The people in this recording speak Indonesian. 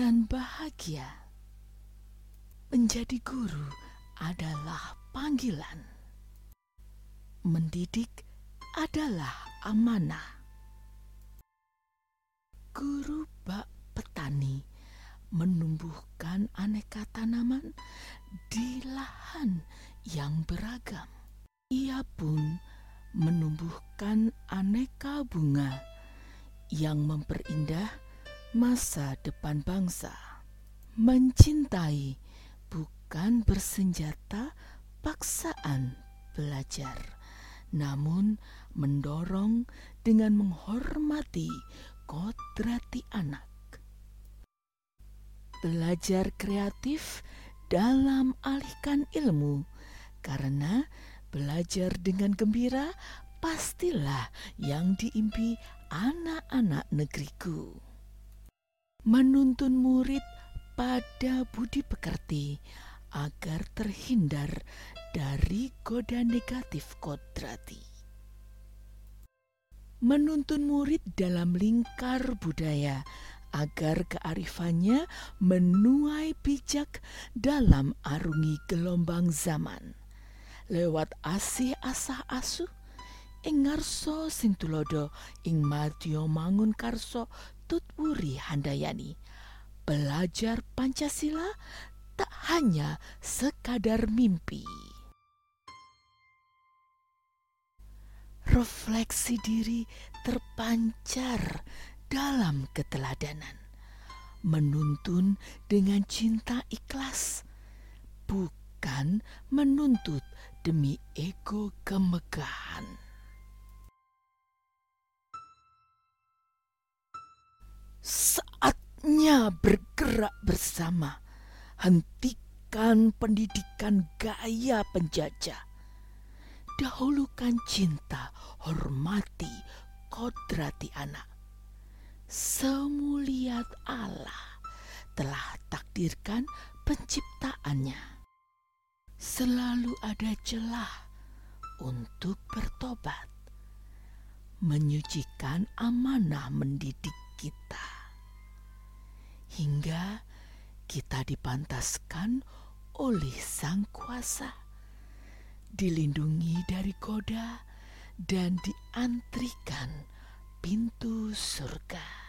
dan bahagia. Menjadi guru adalah panggilan. Mendidik adalah amanah. Guru bak petani menumbuhkan aneka tanaman di lahan yang beragam. Ia pun menumbuhkan aneka bunga yang memperindah masa depan bangsa. Mencintai bukan bersenjata paksaan belajar, namun mendorong dengan menghormati kodrati anak. Belajar kreatif dalam alihkan ilmu, karena belajar dengan gembira pastilah yang diimpi anak-anak negeriku. Menuntun murid pada budi pekerti agar terhindar dari goda negatif kodrati. Menuntun murid dalam lingkar budaya agar kearifannya menuai bijak dalam arungi gelombang zaman. Lewat asih asah asuh, ing ngarso sing tulodo, ing madya mangun karso tutwuri handayani. Belajar Pancasila tak hanya sekadar mimpi. Refleksi diri terpancar dalam keteladanan. Menuntun dengan cinta ikhlas, bukan menuntut demi ego kemegahan. Saatnya bergerak bersama. Hentikan pendidikan gaya penjajah. Dahulukan cinta, hormati kodrati anak. Semuliat Allah telah takdirkan penciptaannya. Selalu ada celah untuk bertobat. Menyucikan amanah mendidik kita. Hingga kita dipantaskan oleh Sang Kuasa, dilindungi dari goda dan diantrikan pintu surga.